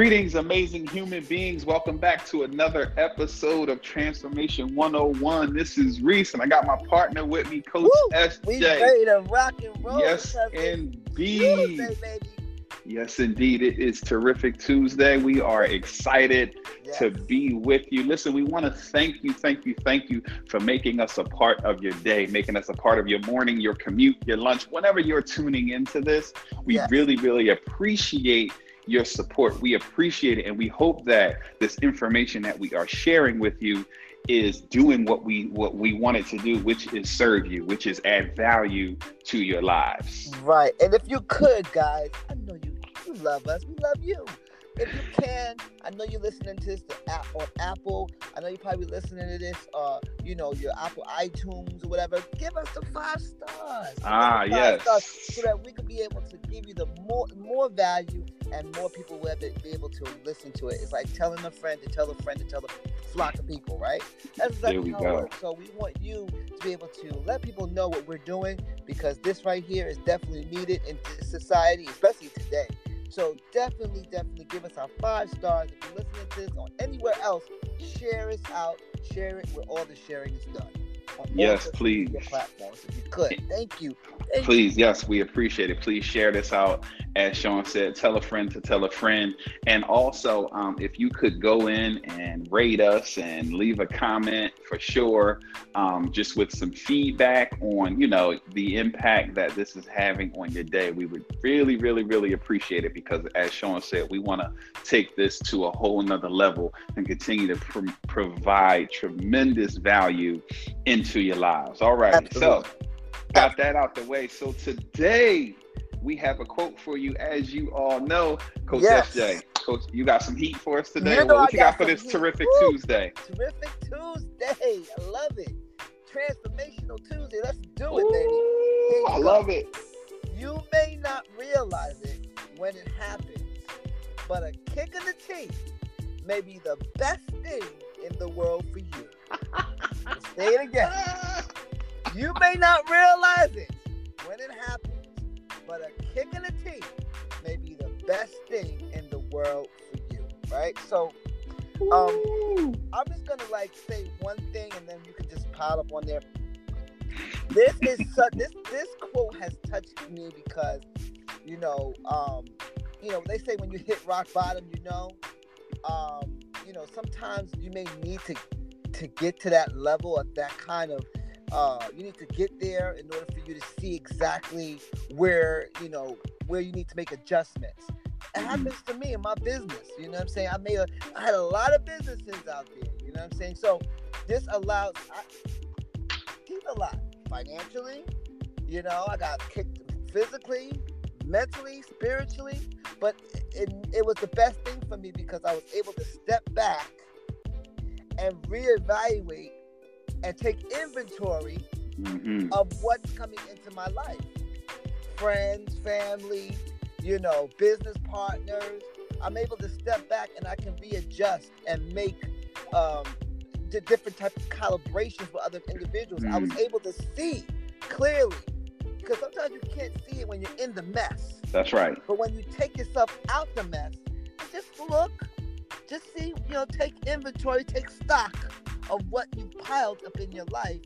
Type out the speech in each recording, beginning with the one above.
Greetings, amazing human beings. Welcome back to another episode of Transformation 101. This is Reese, and I got my partner with me, Coach Woo, SJ. We ready to rock and roll. Yes, indeed. Tuesday, baby. Yes, indeed. It is Terrific Tuesday. We are excited to be with you. Listen, we want to thank you for making us a part of your day, making us a part of your morning, your commute, your lunch, whenever you're tuning into this. We really appreciate your support. We appreciate it, and we hope that this information that we are sharing with you is doing what we wanted to do, which is serve you, which is add value to your lives. Right. And if you could, guys, I know you love us. We love you. If you can, I know you're listening to this on Apple. I know you're probably listening to this, your Apple iTunes or whatever. Give us the 5 stars. Stars, so that we could be able to give you the more value, and more people will be able to listen to it. It's like telling a friend to tell a friend to tell a flock of people, right? That's exactly how it works. So we want you to be able to let people know what we're doing, because this right here is definitely needed in society, especially today. So definitely give us our 5 stars. If you're listening to this on anywhere else, share us out. Share it where all the sharing is done. Yes, please. Platforms, if you could. Thank you. Please, yes, we appreciate it. Please share this out. As Sean said, tell a friend to tell a friend. And also, if you could go in and rate us and leave a comment for sure, just with some feedback on, the impact that this is having on your day, we would really appreciate it, because as Sean said, we want to take this to a whole nother level and continue to provide tremendous value into your lives. All right. Absolutely. So got that out the way. So today we have a quote for you, as you all know, Coach SJ. Coach, you got some heat for us today. What you got for this Terrific Tuesday? Terrific Tuesday. I love it. Transformational Tuesday. Let's do it, baby. I love it. You may not realize it when it happens, but a kick in the teeth may be the best thing in the world for you. Say it again. You may not realize it when it happens, but a kick in the teeth may be the best thing in the world for you, right? So I'm just going to say one thing, and then you can just pile up on there. This is this quote has touched me, because they say when you hit rock bottom, sometimes you may need to get to that level of that kind of, you need to get there in order for you to see exactly where you need to make adjustments. It happens to me in my business. You know what I'm saying? I had a lot of businesses out there. You know what I'm saying? So this allows, I did a lot financially. I got kicked physically, mentally, spiritually, but it was the best thing for me, because I was able to step back and reevaluate and take inventory of what's coming into my life. Friends, family, business partners. I'm able to step back and I can readjust and make the different types of calibrations with other individuals. I was able to see clearly, because sometimes you can't see it when you're in the mess. That's right. But when you take yourself out the mess, just look, just see, take inventory, take stock of what you piled up in your life,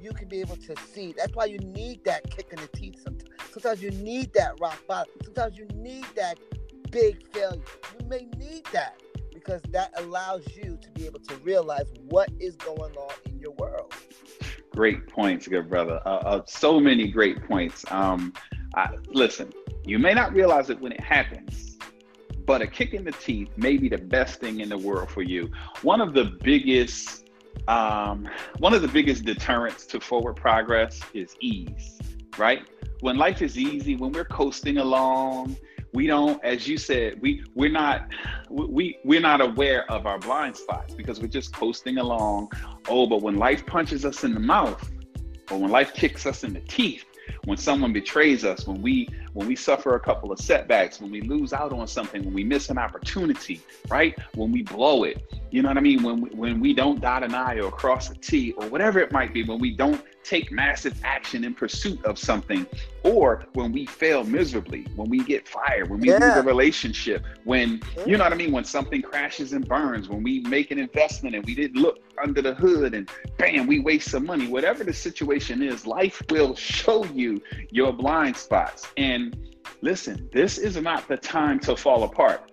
you can be able to see. That's why you need that kick in the teeth sometimes. Sometimes you need that rock bottom. Sometimes you need that big failure. You may need that, because that allows you to be able to realize what is going on in your world. Great points, good brother. So many great points. Listen, you may not realize it when it happens, but a kick in the teeth may be the best thing in the world for you. One of the biggest deterrents to forward progress is ease, right? When life is easy, when we're coasting along, we don't, as you said, we're not aware of our blind spots, because we're just coasting along. Oh, but when life punches us in the mouth, or when life kicks us in the teeth, when someone betrays us, when we suffer a couple of setbacks, when we lose out on something, when we miss an opportunity, right? When we blow it, You know what I mean? When we don't dot an I or cross a T or whatever it might be, when we don't take massive action in pursuit of something, or when we fail miserably, when we get fired, when we lose a relationship, when, you know what I mean? When something crashes and burns, when we make an investment and we didn't look under the hood and bam, we waste some money, whatever the situation is, life will show you your blind spots. And listen, this is not the time to fall apart.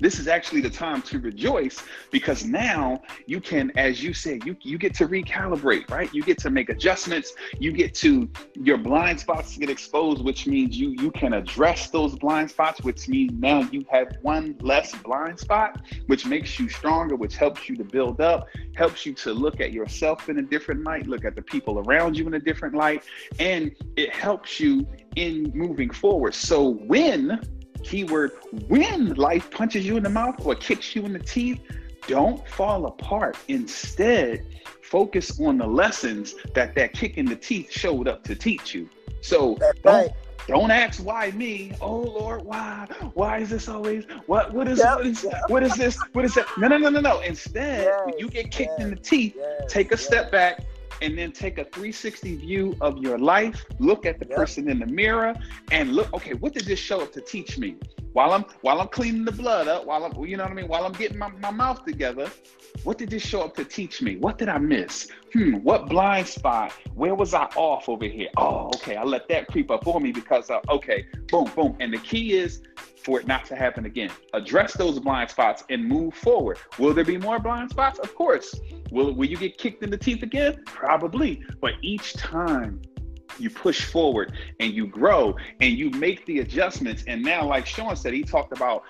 This is actually the time to rejoice, because now you can, as you said, you get to recalibrate, right? You get to make adjustments. You get to, your blind spots get exposed, which means you can address those blind spots, which means now you have one less blind spot, which makes you stronger, which helps you to build up, helps you to look at yourself in a different light, look at the people around you in a different light, and it helps you in moving forward. So when, keyword, when life punches you in the mouth or kicks you in the teeth, don't fall apart. Instead, focus on the lessons that kick in the teeth showed up to teach you. So don't ask why me. Oh Lord, why? Why is this always? What is this? What is that? No. Instead, when you get kicked in the teeth, take a step back. And then take a 360 view of your life, look at the person in the mirror and look, okay, what did this show up to teach me? While I'm cleaning the blood up, while I'm getting my mouth together, what did this show up to teach me? What did I miss? What blind spot? Where was I off over here? Oh, okay, I let that creep up on me because, okay, boom. And the key is for it not to happen again. Address those blind spots and move forward. Will there be more blind spots? Of course. Will you get kicked in the teeth again? Probably. But each time, you push forward and you grow and you make the adjustments. And now, like Sean said, he talked about,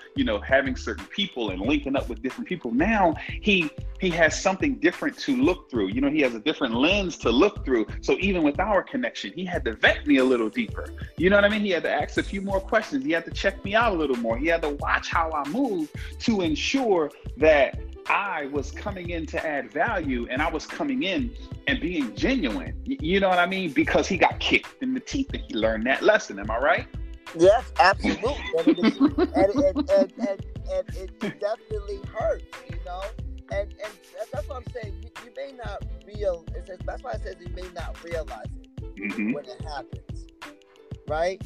having certain people and linking up with different people. Now he has something different to look through. He has a different lens to look through. So even with our connection, he had to vet me a little deeper. You know what I mean? He had to ask a few more questions. He had to check me out a little more. He had to watch how I move to ensure that I was coming in to add value and I was coming in and being genuine. You know what I mean? Because he got kicked in the teeth and he learned that lesson. Am I right? Yes, absolutely. and it definitely hurts, And that's what I'm saying. You may not that's why I said you may not realize it when it happens, right?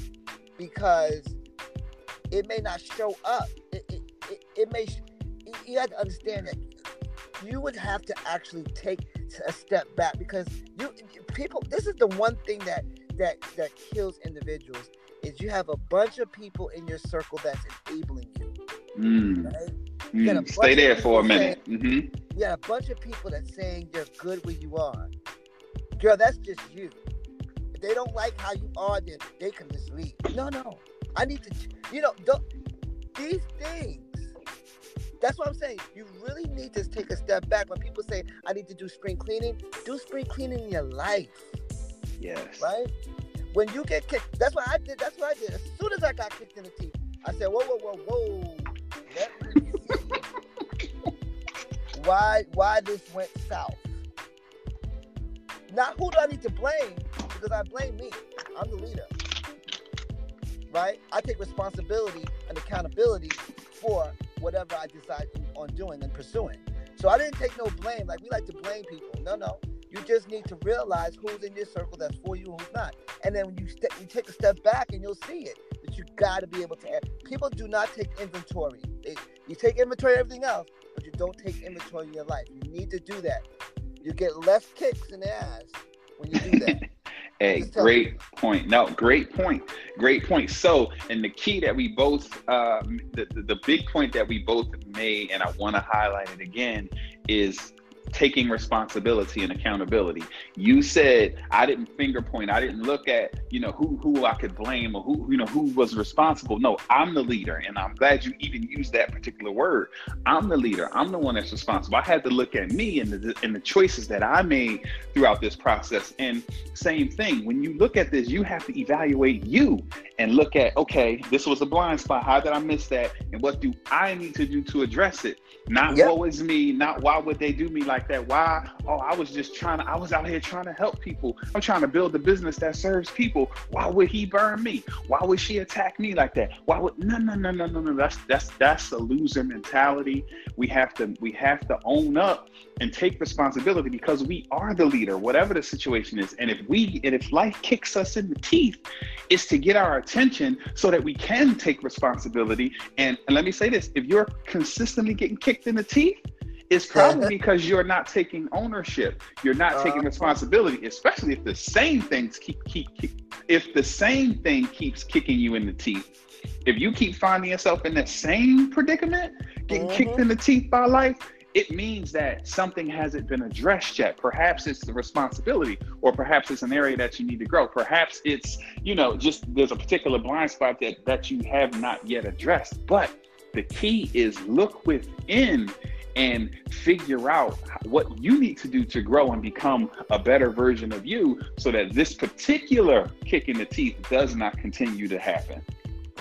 Because it may not show up. You have to understand that you would have to actually take a step back, because this is the one thing that kills individuals, is you have a bunch of people in your circle that's enabling you. Right? You stay there for a minute. You got a bunch of people that's saying you're good where you are. Girl, that's just you. If they don't like how you are, then they can just leave. No. I need to, these things. That's what I'm saying. You really need to take a step back. When people say, I need to do spring cleaning in your life. Yes. Right? When you get kicked, that's what I did. As soon as I got kicked in the teeth, I said, whoa. Let me see why this went south. Now, who do I need to blame? Because I blame me. I'm the leader. Right? I take responsibility and accountability for whatever I decide on doing and pursuing. So I didn't take no blame. Like, we like to blame people. No. You just need to realize who's in your circle that's for you and who's not. And then when you take a step back and you'll see it. But you got to be able to. People do not take inventory. You take inventory of everything else, but you don't take inventory of your life. You need to do that. You get less kicks in the ass when you do that. Hey, great point. So, and the key that we both, the big point that we both made, and I want to highlight it again, is taking responsibility and accountability. You said, I didn't finger point. I didn't look at, who I could blame or who was responsible. No, I'm the leader. And I'm glad you even used that particular word. I'm the leader. I'm the one that's responsible. I had to look at me and the choices that I made throughout this process. And same thing, when you look at this, you have to evaluate you and look at, okay, this was a blind spot. How did I miss that? And what do I need to do to address it? Not woe is me, not why would they do me like that? Why? Oh, I was out here trying to help people. I'm trying to build a business that serves people. Why would he burn me? Why would she attack me like that? Why would, no. That's a loser mentality. We have to own up and take responsibility, because we are the leader, whatever the situation is. And if life kicks us in the teeth, it's to get our attention so that we can take responsibility. And let me say this, if you're consistently getting kicked in the teeth, it's probably because you're not taking ownership. You're not taking responsibility, especially if the same things keeps kicking you in the teeth. If you keep finding yourself in that same predicament, getting kicked in the teeth by life, it means that something hasn't been addressed yet. Perhaps it's the responsibility, or perhaps it's an area that you need to grow. Perhaps it's, just there's a particular blind spot that you have not yet addressed. But the key is look within and figure out what you need to do to grow and become a better version of you, so that this particular kick in the teeth does not continue to happen.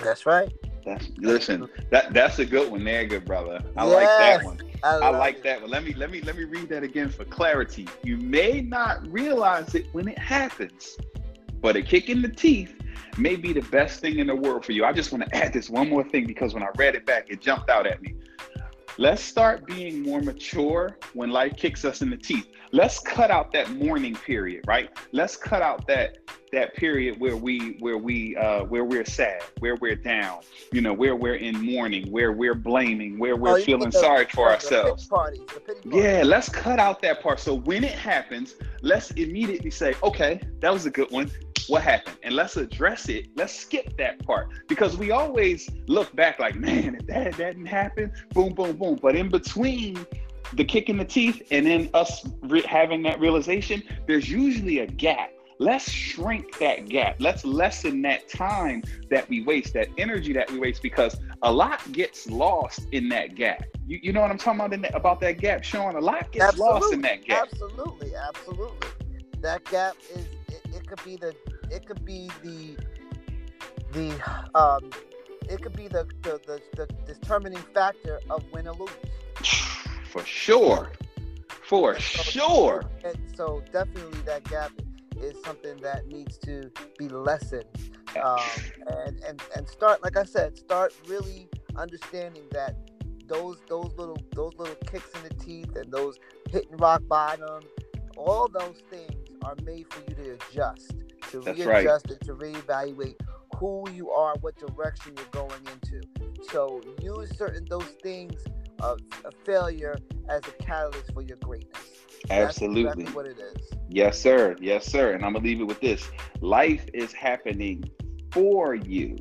That's right. That's a good one there, good brother. I like that one. I like that one. Let me read that again for clarity. You may not realize it when it happens, but a kick in the teeth may be the best thing in the world for you. I just want to add this one more thing, because when I read it back, it jumped out at me. Let's start being more mature when life kicks us in the teeth. Let's cut out that mourning period, right? Let's cut out that period where we're sad, where we're down, where we're in mourning, where we're blaming, where we're feeling sorry for ourselves. The pity party. Yeah, let's cut out that part. So when it happens, let's immediately say, okay, that was a good one. What happened? And let's address it. Let's skip that part, because we always look back like, man, if that didn't happen, boom, boom, boom. But in between the kick in the teeth and then us having that realization, there's usually a gap. Let's shrink that gap. Let's lessen that time that we waste, that energy that we waste, because a lot gets lost in that gap. You know what I'm talking about about that gap, Sean? A lot gets lost in that gap. Absolutely. That gap is, it could be the determining factor of win or lose. For sure. And so definitely that gap is something that needs to be lessened, and start, like I said, start really understanding that those little kicks in the teeth and those hitting rock bottom, all those things are made for you to adjust, to readjust, and to reevaluate who you are, what direction you're going into. So use those things of failure as a catalyst for your greatness. Absolutely. That's exactly what it is. Yes, sir. And I'm going to leave it with this. Life is happening for you,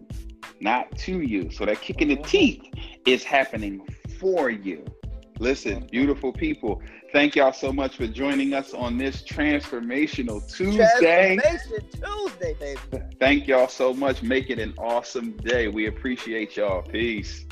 not to you. So that kick in the teeth is happening for you. Listen, beautiful people, thank y'all so much for joining us on this Transformational Tuesday. Transformation Tuesday, baby. Thank y'all so much. Make it an awesome day. We appreciate y'all. Peace.